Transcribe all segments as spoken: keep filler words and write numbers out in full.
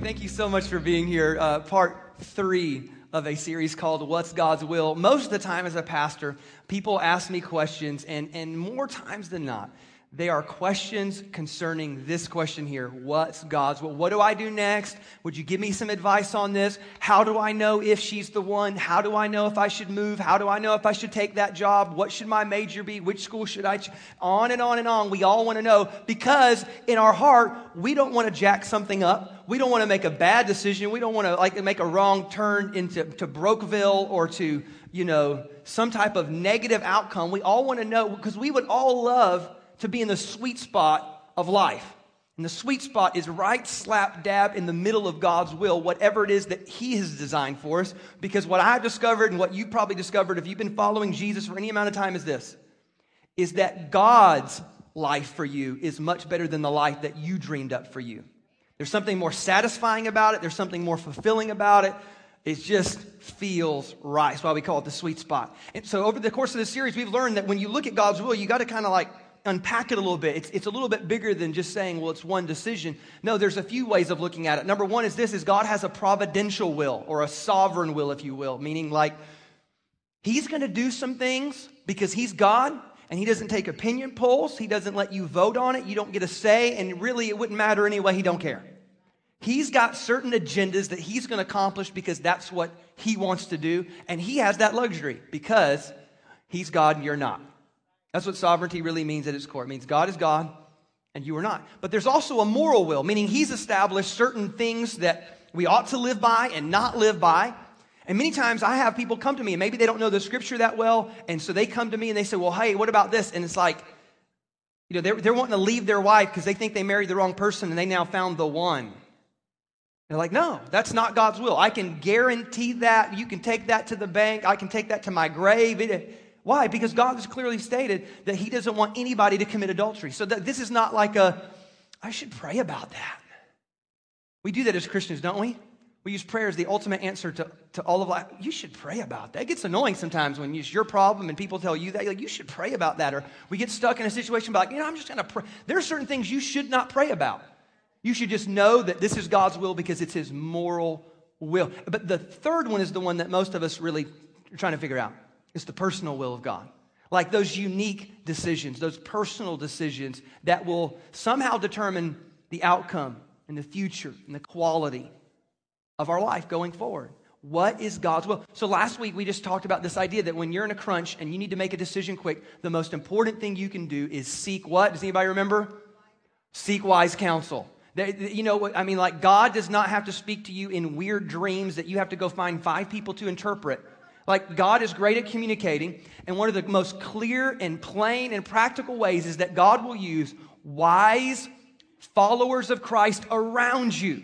thank you so much for being here. Uh, part three of a series called What's God's Will? Most of the time as a pastor, people ask me questions, and, and more times than not, they are questions concerning this question here. What's God's will? What do I do next? Would you give me some advice on this? How do I know if she's the one? How do I know if I should move? How do I know if I should take that job? What should my major be? Which school should I ch-? On and on and on. We all want to know, because in our heart, we don't want to jack something up. We don't want to make a bad decision. We don't want to like make a wrong turn into to Brokeville or to, you know, some type of negative outcome. We all want to know, because we would all love to be in the sweet spot of life. And the sweet spot is right slap dab in the middle of God's will, whatever it is that He has designed for us. Because what I've discovered, and what you've probably discovered if you've been following Jesus for any amount of time, is this, is that God's life for you is much better than the life that you dreamed up for you. There's something more satisfying about it. There's something more fulfilling about it. It just feels right. That's why we call it the sweet spot. And so over the course of this series, we've learned that when you look at God's will, you got to kind of like unpack it a little bit. It's, it's a little bit bigger than just saying, well, it's one decision. No, there's a few ways of looking at it. Number one is this, is God has a providential will, or a sovereign will, if you will, meaning like He's going to do some things because He's God, and He doesn't take opinion polls. He doesn't let you vote on it. You don't get a say, and really it wouldn't matter anyway. He don't care. He's got certain agendas that He's going to accomplish because that's what He wants to do, and He has that luxury because He's God and you're not. That's what sovereignty really means at its core. It means God is God and you are not. But there's also a moral will, meaning He's established certain things that we ought to live by and not live by. And many times I have people come to me, and maybe they don't know the scripture that well, and so they come to me and they say, well, hey, what about this? And it's like, you know, they're, they're wanting to leave their wife because they think they married the wrong person and they now found the one. They're like, no, that's not God's will. I can guarantee that. You can take that to the bank. I can take that to my grave. It, Why? Because God has clearly stated that He doesn't want anybody to commit adultery. So that this is not like a, I should pray about that. We do that as Christians, don't we? We use prayer as the ultimate answer to, to all of life. You should pray about that. It gets annoying sometimes when it's your problem and people tell you that. You're like, you should pray about that. Or we get stuck in a situation like, you know, I'm just going to pray. There are certain things you should not pray about. You should just know that this is God's will because it's His moral will. But the third one is the one that most of us really are trying to figure out. It's the personal will of God. Like those unique decisions, those personal decisions that will somehow determine the outcome and the future and the quality of our life going forward. What is God's will? So last week we just talked about this idea that when you're in a crunch and you need to make a decision quick, the most important thing you can do is seek what? Does anybody remember? Seek wise counsel. You know, I mean, like God does not have to speak to you in weird dreams that you have to go find five people to interpret. Like, God is great at communicating, and one of the most clear and plain and practical ways is that God will use wise followers of Christ around you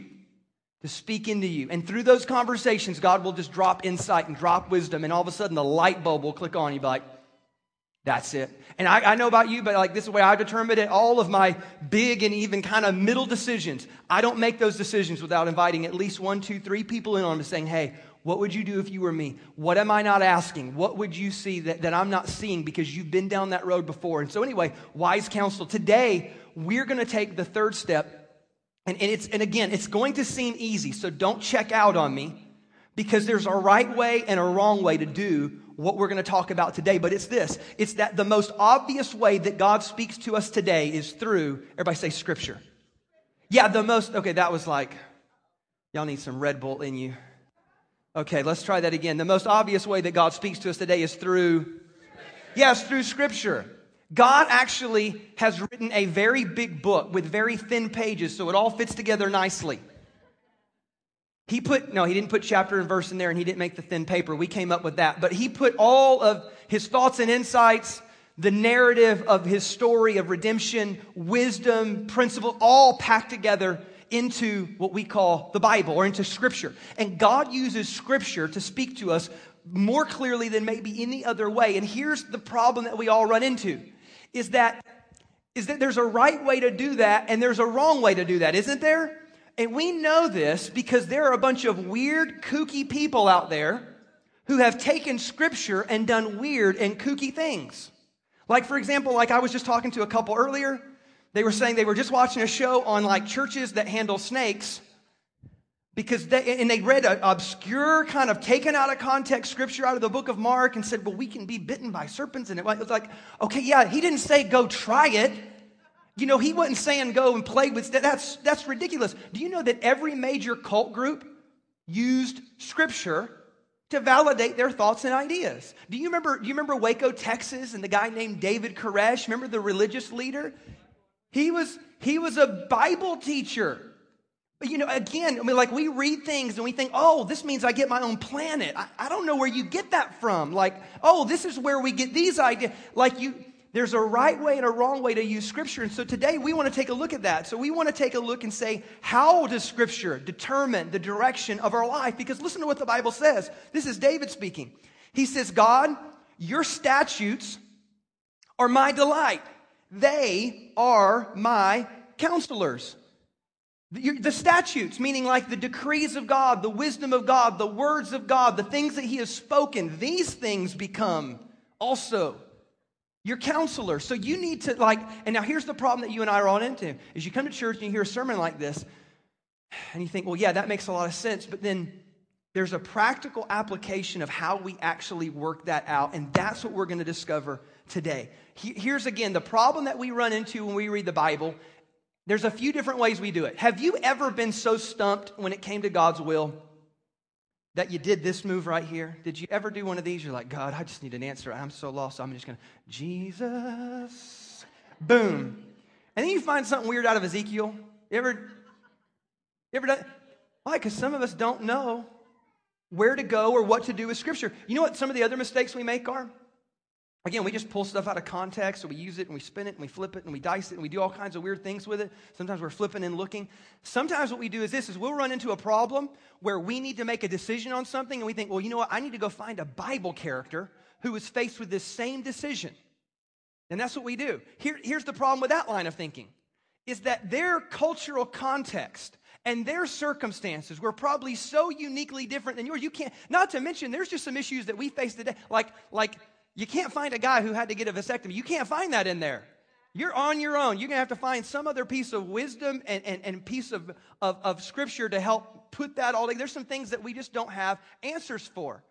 to speak into you. And through those conversations, God will just drop insight and drop wisdom, and all of a sudden the light bulb will click on. You'll be like, that's it. And I, I know about you, but like this is the way I've determined it. All of my big and even kind of middle decisions, I don't make those decisions without inviting at least one, two, three people in on them, saying, hey, what would you do if you were me? What am I not asking? What would you see that, that I'm not seeing because you've been down that road before? And so anyway, wise counsel. Today, we're going to take the third step. And, and, it's, and again, it's going to seem easy, so don't check out on me, because there's a right way and a wrong way to do what we're going to talk about today. But it's this. It's that the most obvious way that God speaks to us today is through, everybody say Scripture. Yeah, the most, okay, that was like, y'all need some Red Bull in you. Okay, let's try that again. The most obvious way that God speaks to us today is through, Scripture. Yes, through Scripture. God actually has written a very big book with very thin pages, so it all fits together nicely. He put, no, he didn't put chapter and verse in there, and he didn't make the thin paper. We came up with that. But he put all of his thoughts and insights, the narrative of his story of redemption, wisdom, principle, all packed together into what we call the Bible, or into Scripture. And God uses Scripture to speak to us more clearly than maybe any other way. And here's the problem that we all run into, is that, is that there's a right way to do that and there's a wrong way to do that, isn't there? And we know this because there are a bunch of weird, kooky people out there who have taken Scripture and done weird and kooky things. Like, for example, like I was just talking to a couple earlier. They were saying they were just watching a show on like churches that handle snakes. Because they, and they read an obscure kind of taken out of context scripture out of the book of Mark and said, well, we can be bitten by serpents. And it was like, okay, yeah, he didn't say go try it. You know, he wasn't saying go and play with that. That's, that's ridiculous. Do you know that every major cult group used scripture to validate their thoughts and ideas? Do you remember, do you remember Waco, Texas, and the guy named David Koresh? Remember the religious leader? He was, he was a Bible teacher. But, you know, again, I mean, like we read things and we think, oh, this means I get my own planet. I, I don't know where you get that from. Like, oh, this is where we get these ideas. Like you, there's a right way and a wrong way to use Scripture. And so today we want to take a look at that. So we want to take a look and say, how does Scripture determine the direction of our life? Because listen to what the Bible says. This is David speaking. He says, God, your statutes are my delight. They are my counselors. The statutes, meaning like the decrees of God, the wisdom of God, the words of God, the things that he has spoken, these things become also your counselor. So you need to like, and now here's the problem that you and I are on into, is you come to church and you hear a sermon like this, and you think, well, yeah, that makes a lot of sense, but then there's a practical application of how we actually work that out, and that's what we're going to discover today. Here's again, the problem that we run into when we read the Bible. There's a few different ways we do it. Have you ever been so stumped when it came to God's will that you did this move right here? Did you ever do one of these? You're like, God, I just need an answer. I'm so lost. I'm just going to, Jesus, boom. And then you find something weird out of Ezekiel. You ever, you ever done? Why? Because some of us don't know where to go or what to do with Scripture. You know what some of the other mistakes we make are? Again, we just pull stuff out of context, so we use it, and we spin it, and we flip it, and we dice it, and we do all kinds of weird things with it. Sometimes we're flipping and looking. Sometimes what we do is this, is we'll run into a problem where we need to make a decision on something, and we think, well, you know what? I need to go find a Bible character who was faced with this same decision. And that's what we do. Here, here's the problem with that line of thinking, is that their cultural context and their circumstances were probably so uniquely different than yours. You can't, not to mention, there's just some issues that we face today, like, like, you can't find a guy who had to get a vasectomy. You can't find that in there. You're on your own. You're going to have to find some other piece of wisdom and, and, and piece of, of, of scripture to help put that all together. There's some things that we just don't have answers for.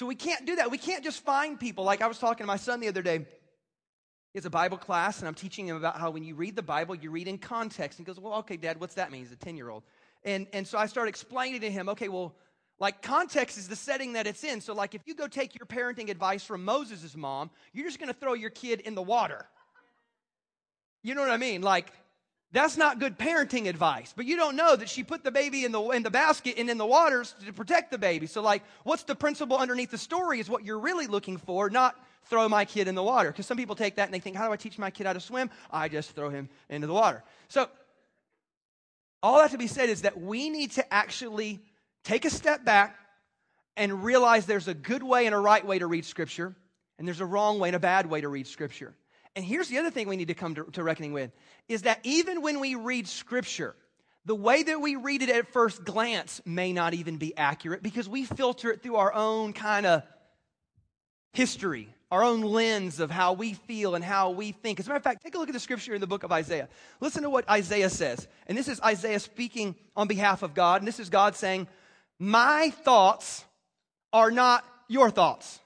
So we can't do that. We can't just find people. Like I was talking to my son the other day. He has a Bible class, and I'm teaching him about how when you read the Bible, you read in context. And he goes, well, okay, Dad, what's that mean? He's a ten-year-old. And, and so I started explaining to him, okay, well, like context is the setting that it's in. So like if you go take your parenting advice from Moses' mom, you're just going to throw your kid in the water. You know what I mean? Like that's not good parenting advice. But you don't know that she put the baby in the in the basket and in the waters to protect the baby. So like what's the principle underneath the story is what you're really looking for, not throw my kid in the water. Because some people take that and they think, how do I teach my kid how to swim? I just throw him into the water. So all that to be said is that we need to actually take a step back and realize there's a good way and a right way to read Scripture, and there's a wrong way and a bad way to read Scripture. And here's the other thing we need to come to, to reckoning with, is that even when we read Scripture, the way that we read it at first glance may not even be accurate because we filter it through our own kind of history, our own lens of how we feel and how we think. As a matter of fact, take a look at the Scripture in the book of Isaiah. Listen to what Isaiah says. And this is Isaiah speaking on behalf of God, and this is God saying, my thoughts are not your thoughts.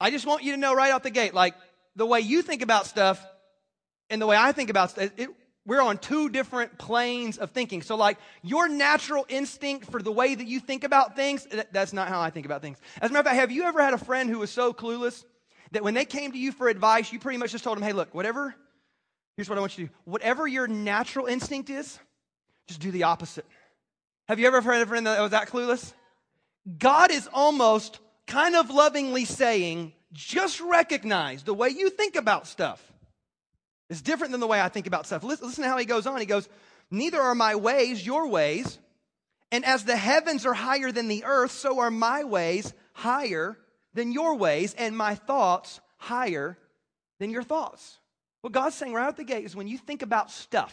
I just want you to know right out the gate, like the way you think about stuff and the way I think about stuff, it, we're on two different planes of thinking. So like your natural instinct for the way that you think about things, that, that's not how I think about things. As a matter of fact, have you ever had a friend who was so clueless that when they came to you for advice, you pretty much just told them, hey, look, whatever, here's what I want you to do. Whatever your natural instinct is, just do the opposite. Have you ever heard of a friend that was that clueless? God is almost kind of lovingly saying, just recognize the way you think about stuff is different than the way I think about stuff. Listen, listen to how he goes on. He goes, neither are my ways your ways. And as the heavens are higher than the earth, so are my ways higher than your ways, and my thoughts higher than your thoughts. What God's saying right out the gate is when you think about stuff,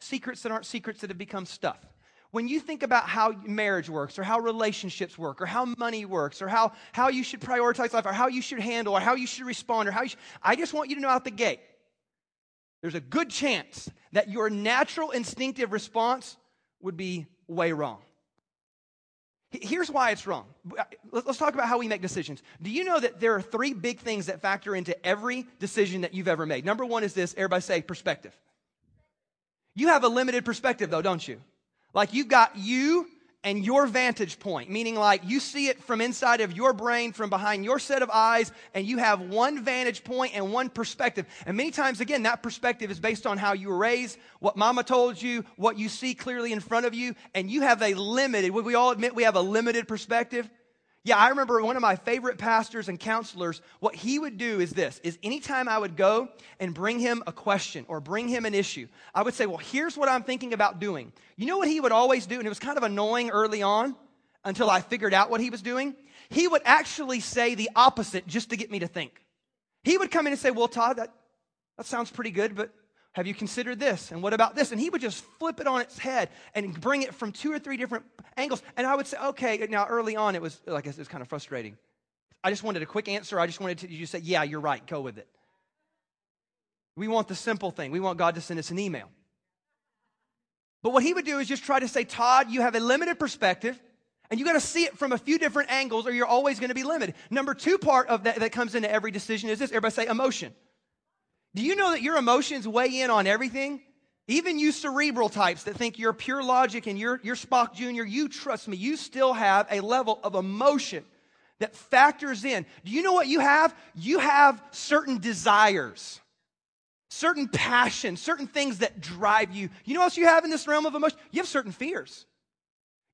secrets that aren't secrets that have become stuff, when you think about how marriage works or how relationships work or how money works or how, how you should prioritize life or how you should handle or how you should respond or how you should, I just want you to know out the gate, there's a good chance that your natural instinctive response would be way wrong. Here's why it's wrong. Let's talk about how we make decisions. Do you know that there are three big things that factor into every decision that you've ever made? Number one is this. Everybody say perspective. You have a limited perspective though, don't you? Like you've got you and your vantage point, meaning like you see it from inside of your brain, from behind your set of eyes, and you have one vantage point and one perspective. And many times, again, that perspective is based on how you were raised, what mama told you, what you see clearly in front of you, and you have a limited, would we all admit we have a limited perspective? Yeah, I remember one of my favorite pastors and counselors, what he would do is this, is anytime I would go and bring him a question or bring him an issue, I would say, well, here's what I'm thinking about doing. You know what he would always do? And it was kind of annoying early on until I figured out what he was doing. He would actually say the opposite just to get me to think. He would come in and say, well, Todd, that, that sounds pretty good, but have you considered this? And what about this? And he would just flip it on its head and bring it from two or three different angles. And I would say, okay, now early on, it was like, it was kind of frustrating. I just wanted a quick answer. I just wanted to, you just say, yeah, you're right. Go with it. We want the simple thing. We want God to send us an email. But what he would do is just try to say, Todd, you have a limited perspective and you got to see it from a few different angles or you're always going to be limited. Number two part of that that comes into every decision is this. Everybody say emotion. Do you know that your emotions weigh in on everything? Even you cerebral types that think you're pure logic and you're, you're Spock Junior, you trust me, you still have a level of emotion that factors in. Do you know what you have? You have certain desires, certain passions, certain things that drive you. You know what else you have in this realm of emotion? You have certain fears.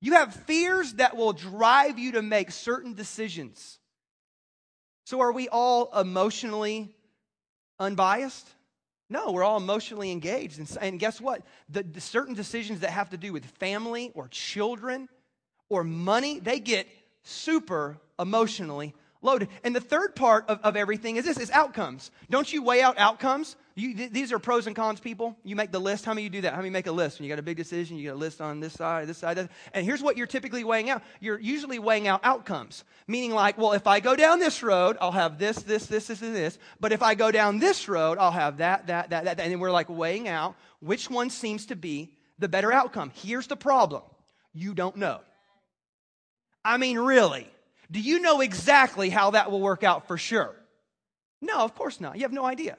You have fears that will drive you to make certain decisions. So are we all emotionally unbiased? No, we're all emotionally engaged. And, and guess what? The, the certain decisions that have to do with family or children or money, they get super emotionally loaded. And the third part of, of everything is this, is outcomes. Don't you weigh out outcomes? You, th- these are pros and cons, people. You make the list. How many of you do that? How many make a list? When you got a big decision, you got a list on this side, this side, that. And here's what you're typically weighing out. You're usually weighing out outcomes, meaning like, well, if I go down this road, I'll have this, this, this, this, and this. But if I go down this road, I'll have that, that, that, that. And then we're like weighing out which one seems to be the better outcome. Here's the problem. You don't know. I mean, really, do you know exactly how that will work out for sure? No, of course not. You have no idea.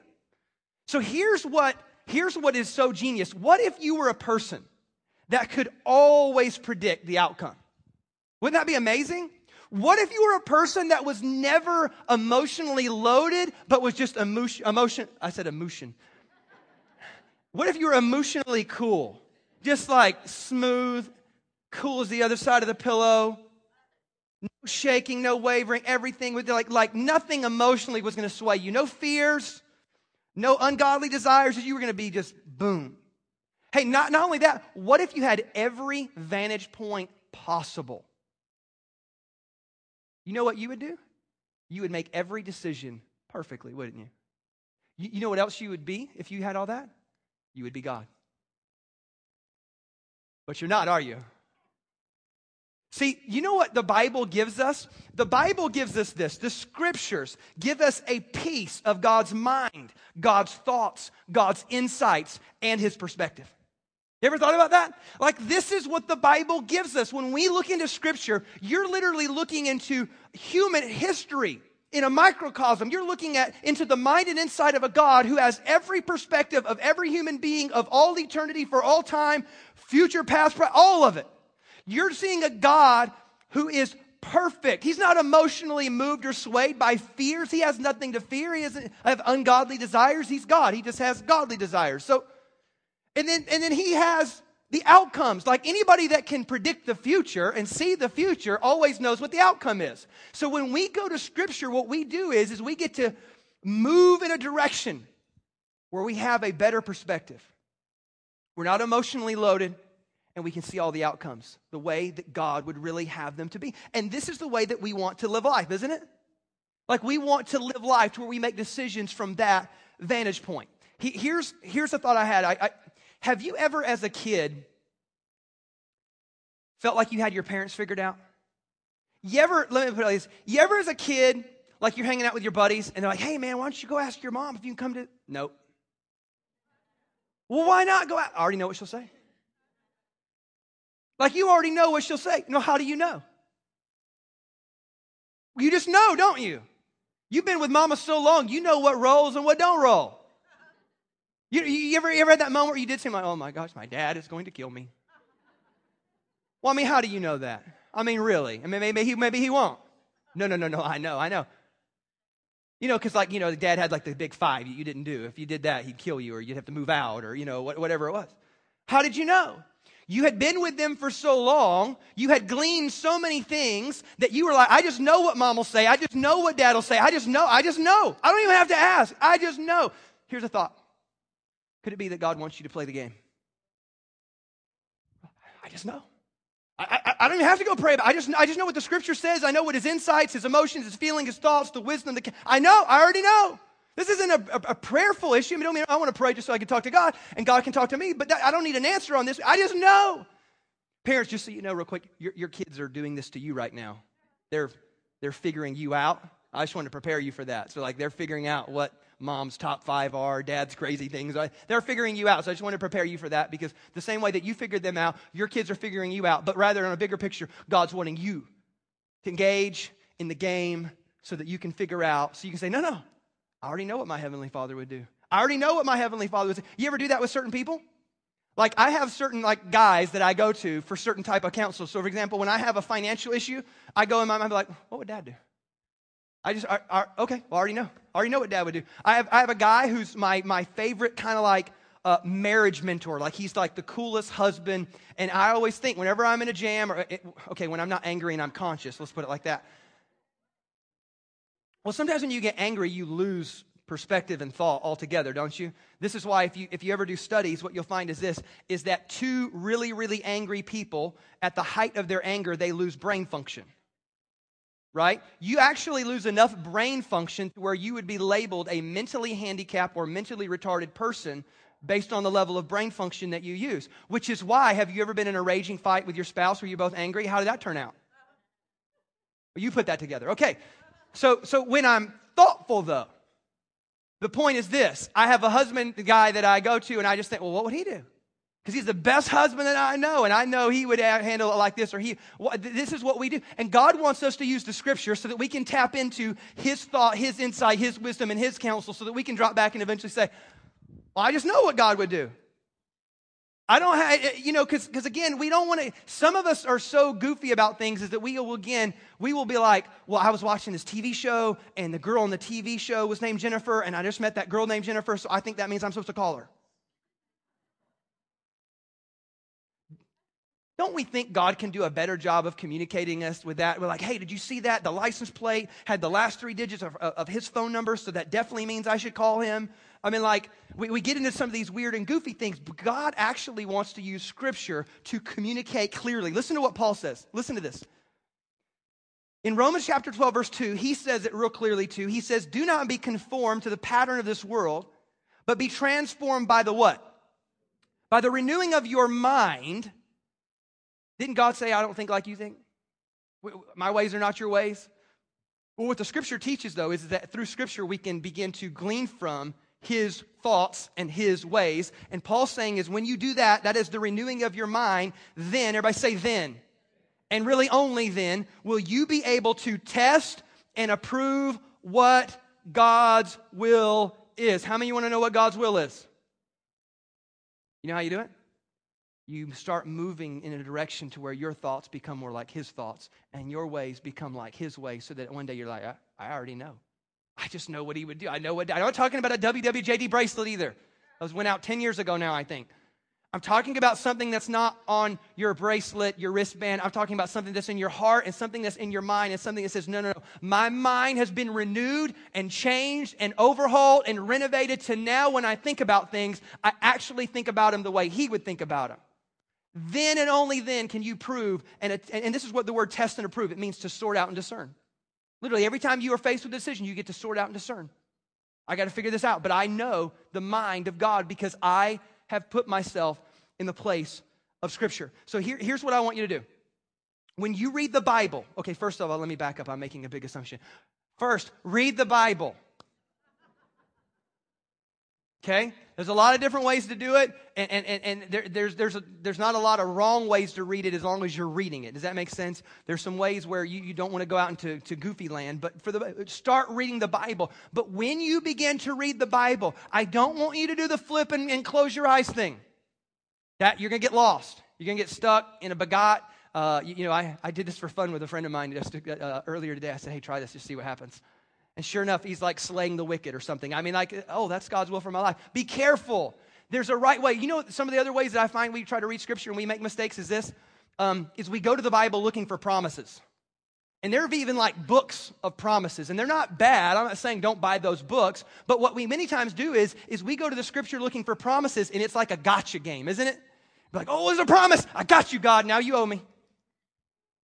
So here's what, here's what is so genius. What if you were a person that could always predict the outcome? Wouldn't that be amazing? What if you were a person that was never emotionally loaded, but was just emotion, emotion I said emotion. What if you were emotionally cool? Just like smooth, cool as the other side of the pillow. No shaking, no wavering, everything. With like, like nothing emotionally was going to sway you. No fears. No ungodly desires, you were going to be just boom. Hey, not, not only that, what if you had every vantage point possible? You know what you would do? You would make every decision perfectly, wouldn't you? You, you know what else you would be if you had all that? You would be God. But you're not, are you? See, you know what the Bible gives us? The Bible gives us this. The scriptures give us a piece of God's mind, God's thoughts, God's insights, and his perspective. You ever thought about that? Like this is what the Bible gives us. When we look into scripture, you're literally looking into human history in a microcosm. You're looking at into the mind and insight of a God who has every perspective of every human being of all eternity for all time, future, past, all of it. You're seeing a God who is perfect. He's not emotionally moved or swayed by fears. He has nothing to fear. He doesn't have ungodly desires. He's God. He just has godly desires. So, and then, and then he has the outcomes. Like anybody that can predict the future and see the future always knows what the outcome is. So when we go to scripture, what we do is, is we get to move in a direction where we have a better perspective. We're not emotionally loaded. And we can see all the outcomes, the way that God would really have them to be. And this is the way that we want to live life, isn't it? Like we want to live life to where we make decisions from that vantage point. He, here's, here's a thought I had. I, I, have you ever as a kid felt like you had your parents figured out? You ever, let me put it like this. You ever as a kid, like you're hanging out with your buddies and they're like, hey man, why don't you go ask your mom if you can come to, nope. Well, why not go out? I already know what she'll say. Like, you already know what she'll say. No, how do you know? You just know, don't you? You've been with mama so long, you know what rolls and what don't roll. You, you, ever, you ever had that moment where you did seem like, oh my gosh, my dad is going to kill me? Well, I mean, how do you know that? I mean, really? I mean, maybe he, maybe he won't. No, no, no, no, I know, I know. You know, because like, you know, dad had like the big five you didn't do. If you did that, he'd kill you or you'd have to move out or, you know, whatever it was. How did you know? You had been with them for so long. You had gleaned so many things that you were like, I just know what mom will say. I just know what dad will say. I just know. I just know. I don't even have to ask. I just know. Here's a thought. Could it be that God wants you to play the game? I just know. I, I, I don't even have to go pray. But I just, I just know what the scripture says. I know what his insights, his emotions, his feelings, his thoughts, the wisdom. The, I know. I already know. This isn't a, a, a prayerful issue. I mean, don't mean I want to pray just so I can talk to God and God can talk to me, but that, I don't need an answer on this. I just know. Parents, just so you know real quick, your, your kids are doing this to you right now. They're, they're figuring you out. I just wanted to prepare you for that. So like they're figuring out what mom's top five are, dad's crazy things are. They're figuring you out. So I just want to prepare you for that because the same way that you figured them out, your kids are figuring you out, but rather on a bigger picture, God's wanting you to engage in the game so that you can figure out, so you can say, no, no. I already know what my Heavenly Father would do. I already know what my Heavenly Father would do. You ever do that with certain people? Like I have certain like guys that I go to for certain type of counsel. So for example, when I have a financial issue, I go in my mind like, what would dad do? I just, I, I, okay, well, I already know. I already know what dad would do. I have I have a guy who's my, my favorite kind of like uh, marriage mentor. Like he's like the coolest husband. And I always think whenever I'm in a jam, or it, okay, when I'm not angry and I'm conscious, let's put it like that. Well, sometimes when you get angry, you lose perspective and thought altogether, don't you? This is why if you if you ever do studies, what you'll find is this, is that two really, really angry people, at the height of their anger, they lose brain function, right? You actually lose enough brain function to where you would be labeled a mentally handicapped or mentally retarded person based on the level of brain function that you use, which is why, have you ever been in a raging fight with your spouse where you're both angry? How did that turn out? You put that together. Okay. So so when I'm thoughtful, though, the point is this. I have a husband, the guy that I go to, and I just think, well, what would he do? Because he's the best husband that I know, and I know he would handle it like this, or he. This is what we do. And God wants us to use the scripture so that we can tap into his thought, his insight, his wisdom, and his counsel so that we can drop back and eventually say, well, I just know what God would do. I don't have, you know, because because again, we don't want to, some of us are so goofy about things is that we will, again, we will be like, well, I was watching this T V show and the girl on the T V show was named Jennifer and I just met that girl named Jennifer, so I think that means I'm supposed to call her. Don't we think God can do a better job of communicating us with that? We're like, hey, did you see that? The license plate had the last three digits of, of his phone number, so that definitely means I should call him. I mean, like, we, we get into some of these weird and goofy things, but God actually wants to use Scripture to communicate clearly. Listen to what Paul says. Listen to this. In Romans chapter twelve, verse two, he says it real clearly too. He says, do not be conformed to the pattern of this world, but be transformed by the what? By the renewing of your mind. Didn't God say, I don't think like you think? My ways are not your ways? Well, what the Scripture teaches, though, is that through Scripture we can begin to glean from his thoughts and his ways. And Paul's saying is when you do that, that is the renewing of your mind, then, everybody say then, and really only then, will you be able to test and approve what God's will is. How many of you want to know what God's will is? You know how you do it? You start moving in a direction to where your thoughts become more like his thoughts and your ways become like his ways, so that one day you're like, I, I already know. I just know what he would do. I know what, I'm not talking about a W W J D bracelet either. Those went out ten years ago now, I think. I'm talking about something that's not on your bracelet, your wristband. I'm talking about something that's in your heart and something that's in your mind and something that says, no, no, no. My mind has been renewed and changed and overhauled and renovated to now when I think about things, I actually think about them the way he would think about them. Then and only then can you prove, and, and this is what the word test and approve, it means to sort out and discern. Literally, every time you are faced with a decision, you get to sort out and discern. I got to figure this out, but I know the mind of God because I have put myself in the place of Scripture. So here, here's what I want you to do. When you read the Bible, okay, first of all, let me back up. I'm making a big assumption. First, read the Bible. Okay? There's a lot of different ways to do it, and, and, and there, there's, there's, a, there's not a lot of wrong ways to read it as long as you're reading it. Does that make sense? There's some ways where you, you don't want to go out into to goofy land, but for the start reading the Bible. But when you begin to read the Bible, I don't want you to do the flip and, and close your eyes thing. That you're going to get lost. You're going to get stuck in a begot. Uh, you, you know, I, I did this for fun with a friend of mine just uh, earlier today. I said, hey, try this, just see what happens. And sure enough, he's like slaying the wicked or something. I mean, like, oh, that's God's will for my life. Be careful. There's a right way. You know, some of the other ways that I find we try to read Scripture and we make mistakes is this, um, is we go to the Bible looking for promises. And there have even like books of promises, and they're not bad. I'm not saying don't buy those books. But what we many times do is, is we go to the Scripture looking for promises, and it's like a gotcha game, isn't it? Like, oh, there's a promise. I got you, God. Now you owe me.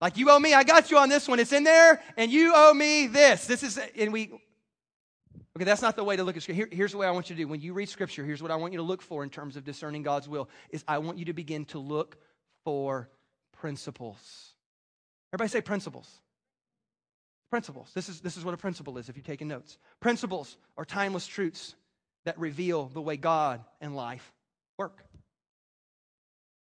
Like, you owe me, I got you on this one. It's in there, and you owe me this. This is, and we, okay, that's not the way to look at Scripture. Here, here's the way I want you to do. When you read Scripture, here's what I want you to look for in terms of discerning God's will, is I want you to begin to look for principles. Everybody say principles. Principles. This is, this is what a principle is if you're taking notes. Principles are timeless truths that reveal the way God and life work.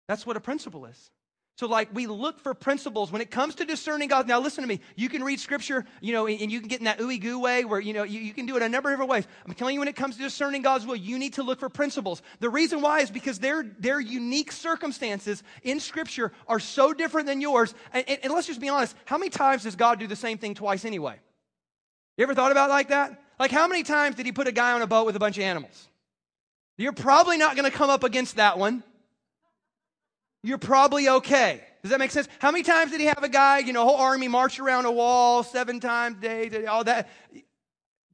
That's what a principle is. So like we look for principles when it comes to discerning God. Now listen to me. You can read Scripture, you know, and you can get in that ooey goo way where, you know, you, you can do it a number of different ways. I'm telling you, when it comes to discerning God's will, you need to look for principles. The reason why is because their their unique circumstances in Scripture are so different than yours. And, and, and let's just be honest. How many times does God do the same thing twice anyway? You ever thought about it like that? Like how many times did he put a guy on a boat with a bunch of animals? You're probably not going to come up against that one. You're probably okay. Does that make sense? How many times did he have a guy, you know, a whole army march around a wall seven times a day, all that?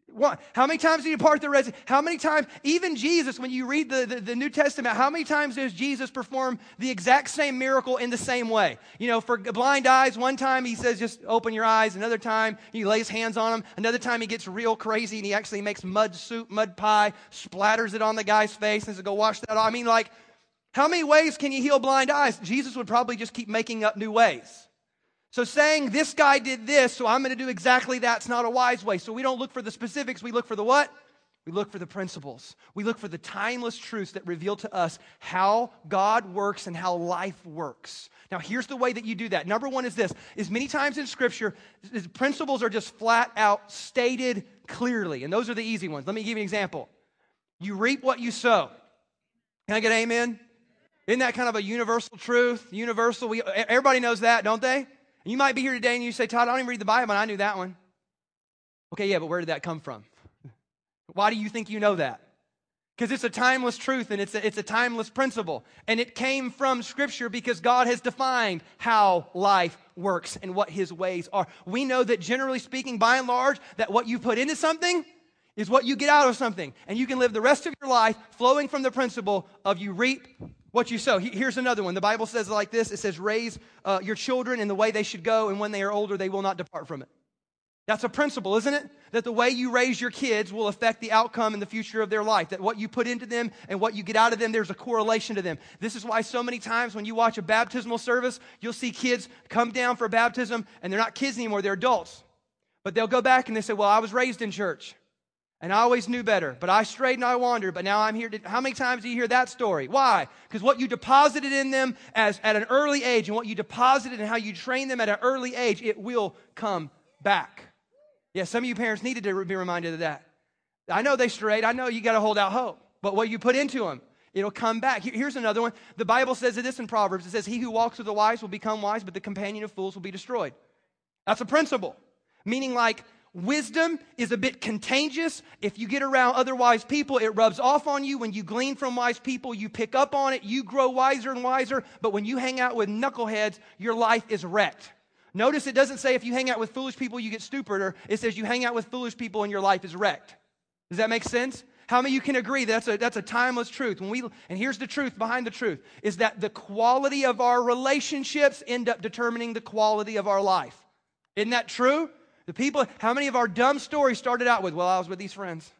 What? How many times did he part the Red Sea? How many times, even Jesus, when you read the, the, the New Testament, how many times does Jesus perform the exact same miracle in the same way? You know, for blind eyes, one time he says, just open your eyes. Another time he lays hands on them. Another time he gets real crazy and he actually makes mud soup, mud pie, splatters it on the guy's face and says, go wash that off. I mean, like, how many ways can you heal blind eyes? Jesus would probably just keep making up new ways. So saying this guy did this, so I'm going to do exactly that's not a wise way. So we don't look for the specifics. We look for the what? We look for the principles. We look for the timeless truths that reveal to us how God works and how life works. Now, here's the way that you do that. Number one is this, is many times in Scripture, principles are just flat out stated clearly. And those are the easy ones. Let me give you an example. You reap what you sow. Can I get an amen? Isn't that kind of a universal truth? Universal, we, everybody knows that, don't they? And you might be here today and you say, Todd, I don't even read the Bible, and I knew that one. Okay, yeah, but where did that come from? Why do you think you know that? Because it's a timeless truth and it's a, it's a timeless principle. And it came from Scripture because God has defined how life works and what His ways are. We know that generally speaking, by and large, that what you put into something is what you get out of something. And you can live the rest of your life flowing from the principle of you reap what you sow. Here's another one. The Bible says it like this. It says, raise uh, your children in the way they should go, and when they are older, they will not depart from it. That's a principle, isn't it? That the way you raise your kids will affect the outcome and the future of their life. That what you put into them and what you get out of them, there's a correlation to them. This is why so many times when you watch a baptismal service, you'll see kids come down for baptism, and they're not kids anymore, they're adults. But they'll go back and they say, well, I was raised in church. And I always knew better, but I strayed and I wandered, but now I'm here. To, how many times do you hear that story? Why? Because what you deposited in them as at an early age and what you deposited and how you train them at an early age, it will come back. Yeah, some of you parents needed to be reminded of that. I know they strayed. I know you got to hold out hope, but what you put into them, it'll come back. Here's another one. The Bible says this in Proverbs. It says, he who walks with the wise will become wise, but the companion of fools will be destroyed. That's a principle, meaning like, wisdom is a bit contagious. If you get around other wise people, it rubs off on you. When you glean from wise people, you pick up on it. You grow wiser and wiser. But when you hang out with knuckleheads, your life is wrecked. Notice it doesn't say if you hang out with foolish people, you get stupider. It says you hang out with foolish people and your life is wrecked. Does that make sense? How many of you can agree that's a, that's a timeless truth? When we, and here's the truth behind the truth, is that the quality of our relationships end up determining the quality of our life. Isn't that true? The people, how many of our dumb stories started out with, well, I was with these friends.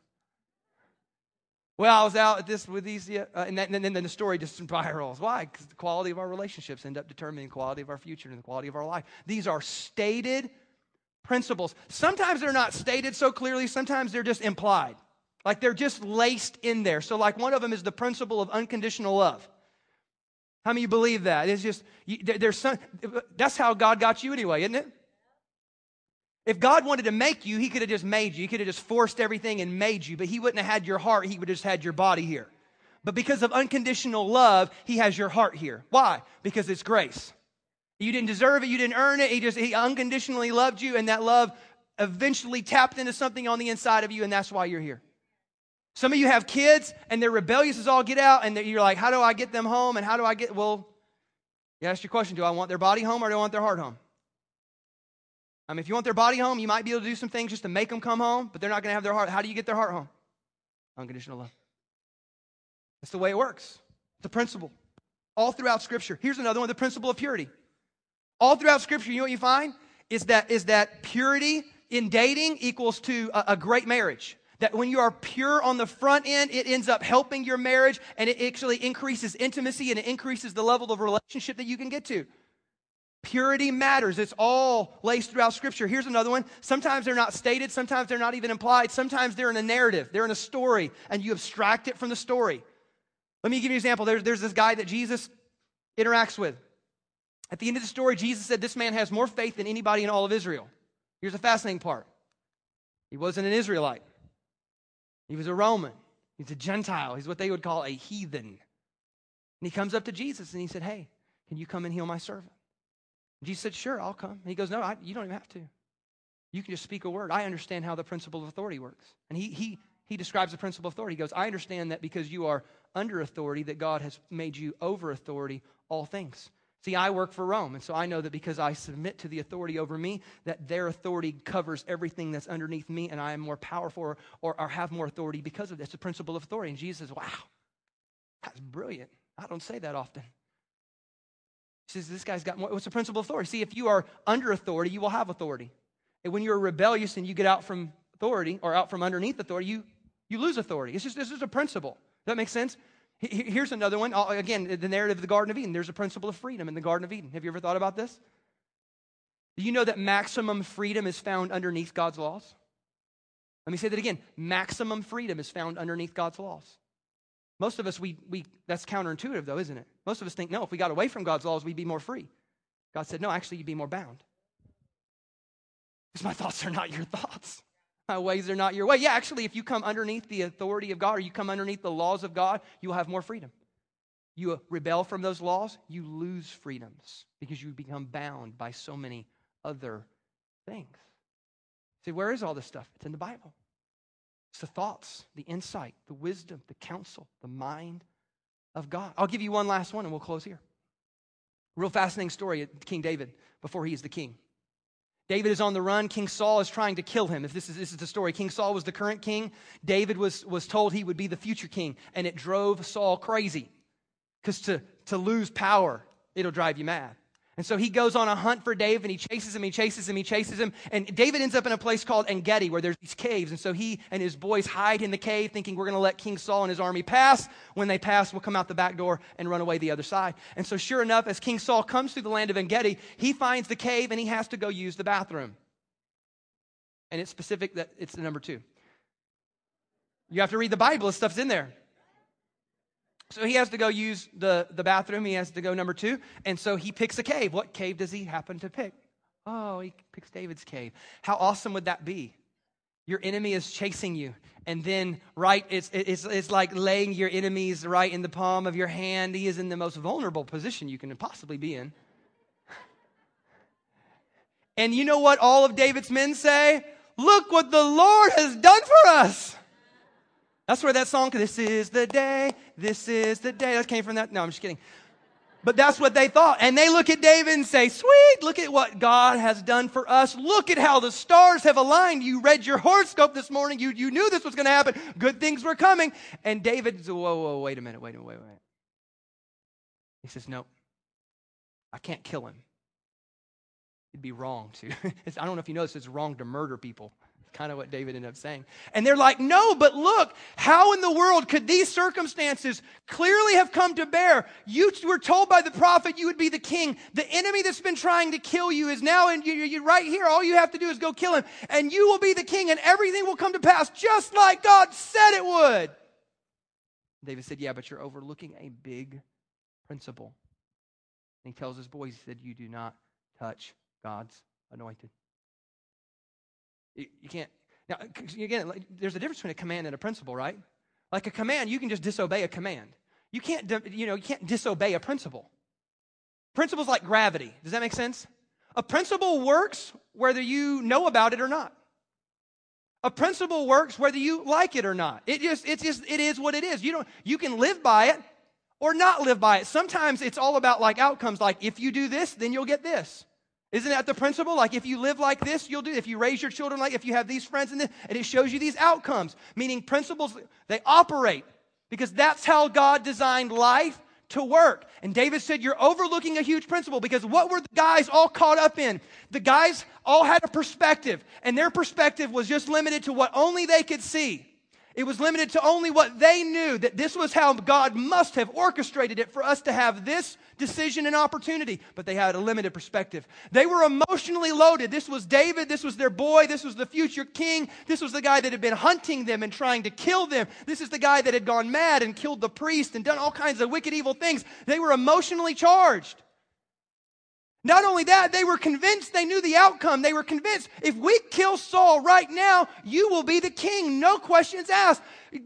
Well, I was out at this with these, yeah, uh, and, that, and then, then the story just spirals. Why? Because the quality of our relationships end up determining the quality of our future and the quality of our life. These are stated principles. Sometimes they're not stated so clearly. Sometimes they're just implied. Like they're just laced in there. So like one of them is the principle of unconditional love. How many of you believe that? It's just, there's some, that's how God got you anyway, isn't it? If God wanted to make you, he could have just made you. He could have just forced everything and made you, but he wouldn't have had your heart. He would have just had your body here. But because of unconditional love, he has your heart here. Why? Because it's grace. You didn't deserve it. You didn't earn it. He just he unconditionally loved you, and that love eventually tapped into something on the inside of you, and that's why you're here. Some of you have kids, and they're rebellious as all get out, and you're like, how do I get them home, and how do I get, well, you ask your question, do I want their body home, or do I want their heart home? I mean, if you want their body home, you might be able to do some things just to make them come home, but they're not going to have their heart. How do you get their heart home? Unconditional love. That's the way it works. It's a principle all throughout Scripture. Here's another one, the principle of purity. All throughout Scripture, you know what you find? Is that, is that purity in dating equals to a, a great marriage. That when you are pure on the front end, it ends up helping your marriage, and it actually increases intimacy, and it increases the level of relationship that you can get to. Purity matters. It's all laced throughout Scripture. Here's another one. Sometimes they're not stated. Sometimes they're not even implied. Sometimes they're in a narrative. They're in a story, and you abstract it from the story. Let me give you an example. There's, there's this guy that Jesus interacts with. At the end of the story, Jesus said, this man has more faith than anybody in all of Israel. Here's the fascinating part. He wasn't an Israelite. He was a Roman. He's a Gentile. He's what they would call a heathen. And he comes up to Jesus and he said, hey, can you come and heal my servant? And Jesus said, sure, I'll come. And he goes, no, I, you don't even have to. You can just speak a word. I understand how the principle of authority works. And he he he describes the principle of authority. He goes, I understand that because you are under authority, that God has made you over authority all things. See, I work for Rome, and so I know that because I submit to the authority over me, that their authority covers everything that's underneath me, and I am more powerful or, or, or have more authority because of that. It's the principle of authority. And Jesus says, wow, that's brilliant. I don't say that often. He says, this guy's got more. What's the principle of authority? See, if you are under authority, you will have authority. And when you're rebellious and you get out from authority or out from underneath authority, you, you lose authority. It's just, this is a principle. Does that make sense? Here's another one. Again, the narrative of the Garden of Eden. There's a principle of freedom in the Garden of Eden. Have you ever thought about this? Do you know that maximum freedom is found underneath God's laws? Let me say that again. Maximum freedom is found underneath God's laws. Most of us, we we that's counterintuitive though, isn't it? Most of us think, no, if we got away from God's laws, we'd be more free. God said, no, actually, you'd be more bound. Because my thoughts are not your thoughts. My ways are not your way. Yeah, actually, if you come underneath the authority of God or you come underneath the laws of God, you'll have more freedom. You rebel from those laws, you lose freedoms because you become bound by so many other things. See, where is all this stuff? It's in the Bible. It's the thoughts, the insight, the wisdom, the counsel, the mind of God. I'll give you one last one and we'll close here. Real fascinating story of King David before he is the king. David is on the run. King Saul is trying to kill him. If this is this is the story, King Saul was the current king. David was, was told he would be the future king, and it drove Saul crazy because to, to lose power, it'll drive you mad. And so he goes on a hunt for David, and he chases him, he chases him, he chases him, and David ends up in a place called En-Gedi where there's these caves, and so he and his boys hide in the cave thinking we're going to let King Saul and his army pass. When they pass, we'll come out the back door and run away the other side. And so sure enough, as King Saul comes through the land of En-Gedi, he finds the cave, and he has to go use the bathroom. And it's specific that it's the number two. You have to read the Bible, this stuff's in there. So he has to go use the, the bathroom. He has to go number two. And so he picks a cave. What cave does he happen to pick? Oh, he picks David's cave. How awesome would that be? Your enemy is chasing you. And then, right, it's, it's, it's like laying your enemies right in the palm of your hand. He is in the most vulnerable position you can possibly be in. And you know what all of David's men say? Look what the Lord has done for us. That's where that song, this is the day, this is the day. That came from that. No, I'm just kidding. But that's what they thought. And they look at David and say, sweet, look at what God has done for us. Look at how the stars have aligned. You read your horoscope this morning. You, you knew this was going to happen. Good things were coming. And David, whoa, whoa, wait a minute, wait a minute, wait a minute. He says, no, I can't kill him. It'd be wrong to. I don't know if you know this, it's wrong to murder people. kind of what David ended up saying. And they're like, no, but look, how in the world could these circumstances clearly have come to bear? You were told by the prophet you would be the king. The enemy that's been trying to kill you is now in you, you right here. All you have to do is go kill him, and you will be the king, and everything will come to pass just like God said it would. David said, yeah, but you're overlooking a big principle. And he tells his boys, he said, you do not touch God's anointed. You, you can't. Now, again, there's a difference between a command and a principle, right? Like a command, you can just disobey a command. You can't, you know, you can't disobey a principle. Principles like gravity. Does that make sense? A principle works whether you know about it or not. A principle works whether you like it or not. It just, it's just, it is what it is. You don't, you can live by it or not live by it. Sometimes it's all about like outcomes. Like if you do this, then you'll get this. Isn't that the principle? Like if you live like this, you'll do it. If you raise your children like, if you have these friends and this, and it shows you these outcomes. Meaning principles, they operate because that's how God designed life to work. And David said, you're overlooking a huge principle, because what were the guys all caught up in? The guys all had a perspective, and their perspective was just limited to what only they could see. It was limited to only what they knew, that this was how God must have orchestrated it for us to have this decision and opportunity. But they had a limited perspective. They were emotionally loaded. This was David. This was their boy. This was the future king. This was the guy that had been hunting them and trying to kill them. This is the guy that had gone mad and killed the priest and done all kinds of wicked, evil things. They were emotionally charged. Not only that, they were convinced they knew the outcome. They were convinced, if we kill Saul right now, you will be the king, no questions asked.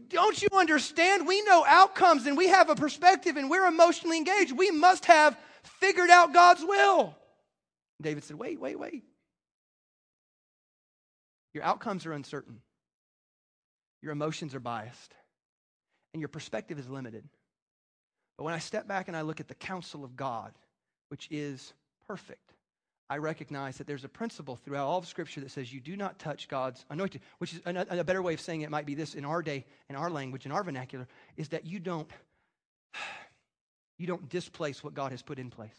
Don't you understand? We know outcomes, and we have a perspective, and we're emotionally engaged. We must have figured out God's will. David said, wait, wait, wait. Your outcomes are uncertain. Your emotions are biased, and your perspective is limited. But when I step back and I look at the counsel of God, which is perfect, I recognize that there's a principle throughout all of Scripture that says you do not touch God's anointed, which is a, a better way of saying it might be this in our day, in our language, in our vernacular, is that you don't, you don't displace what God has put in place.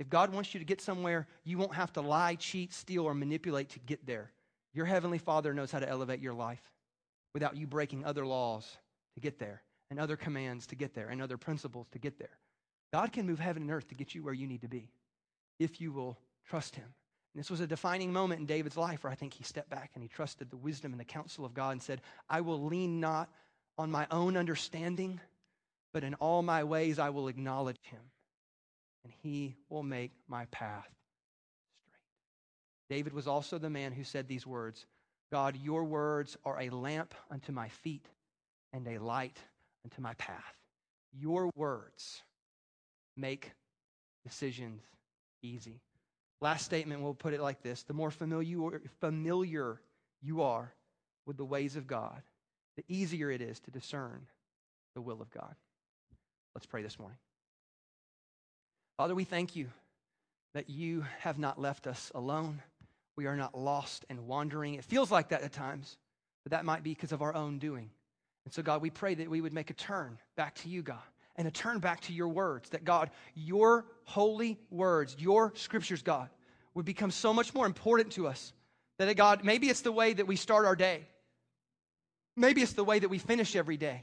If God wants you to get somewhere, you won't have to lie, cheat, steal, or manipulate to get there. Your Heavenly Father knows how to elevate your life without you breaking other laws to get there, and other commands to get there, and other principles to get there. God can move heaven and earth to get you where you need to be if you will trust him. And this was a defining moment in David's life where I think he stepped back and he trusted the wisdom and the counsel of God and said, I will lean not on my own understanding, but in all my ways I will acknowledge him, and he will make my path straight. David was also the man who said these words, God, your words are a lamp unto my feet and a light unto my path. Your words make decisions easy. Last statement, we'll put it like this. The more familiar, familiar you are with the ways of God, the easier it is to discern the will of God. Let's pray this morning. Father, we thank you that you have not left us alone. We are not lost and wandering. It feels like that at times, but that might be because of our own doing. And so, God, we pray that we would make a turn back to you, God. And a turn back to your words, that God, your holy words, your scriptures, God, would become so much more important to us. That God, maybe it's the way that we start our day. Maybe it's the way that we finish every day.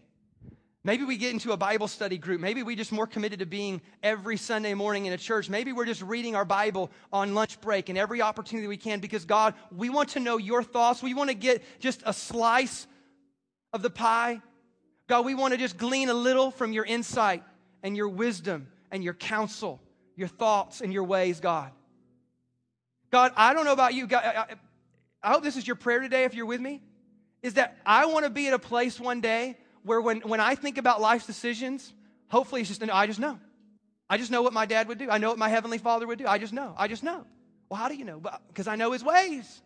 Maybe we get into a Bible study group. Maybe we're just more committed to being every Sunday morning in a church. Maybe we're just reading our Bible on lunch break and every opportunity we can, because God, we want to know your thoughts. We want to get just a slice of the pie. God, we want to just glean a little from your insight and your wisdom and your counsel, your thoughts and your ways, God. God, I don't know about you. God, I, I hope this is your prayer today if you're with me, is that I want to be at a place one day where when, when I think about life's decisions, hopefully it's just, I just know. I just know what my dad would do. I know what my Heavenly Father would do. I just know. I just know. Well, how do you know? Because I know his ways.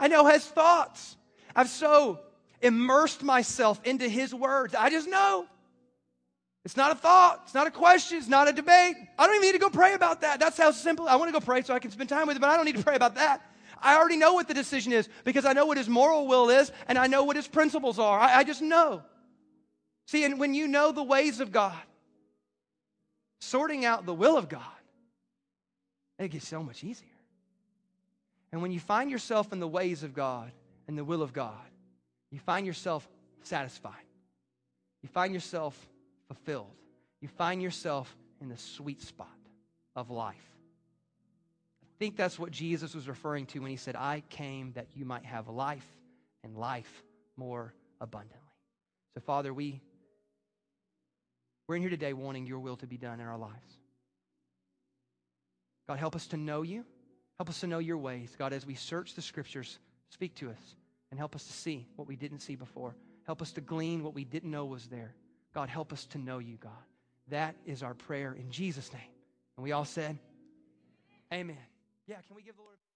I know his thoughts. I've so... immersed myself into his words. I just know. It's not a thought. It's not a question. It's not a debate. I don't even need to go pray about that. That's how simple. I want to go pray so I can spend time with him, but I don't need to pray about that. I already know what the decision is because I know what his moral will is and I know what his principles are. I, I just know. See, and when you know the ways of God, sorting out the will of God, it gets so much easier. And when you find yourself in the ways of God and the will of God, you find yourself satisfied. You find yourself fulfilled. You find yourself in the sweet spot of life. I think that's what Jesus was referring to when he said, I came that you might have life and life more abundantly. So, Father, we, we're in here today wanting your will to be done in our lives. God, help us to know you. Help us to know your ways. God, as we search the scriptures, speak to us and help us to see what we didn't see before. Help us to glean what we didn't know was there. God, help us to know you, God. That is our prayer in Jesus' name. And we all said, amen. Yeah, can we give the Lord a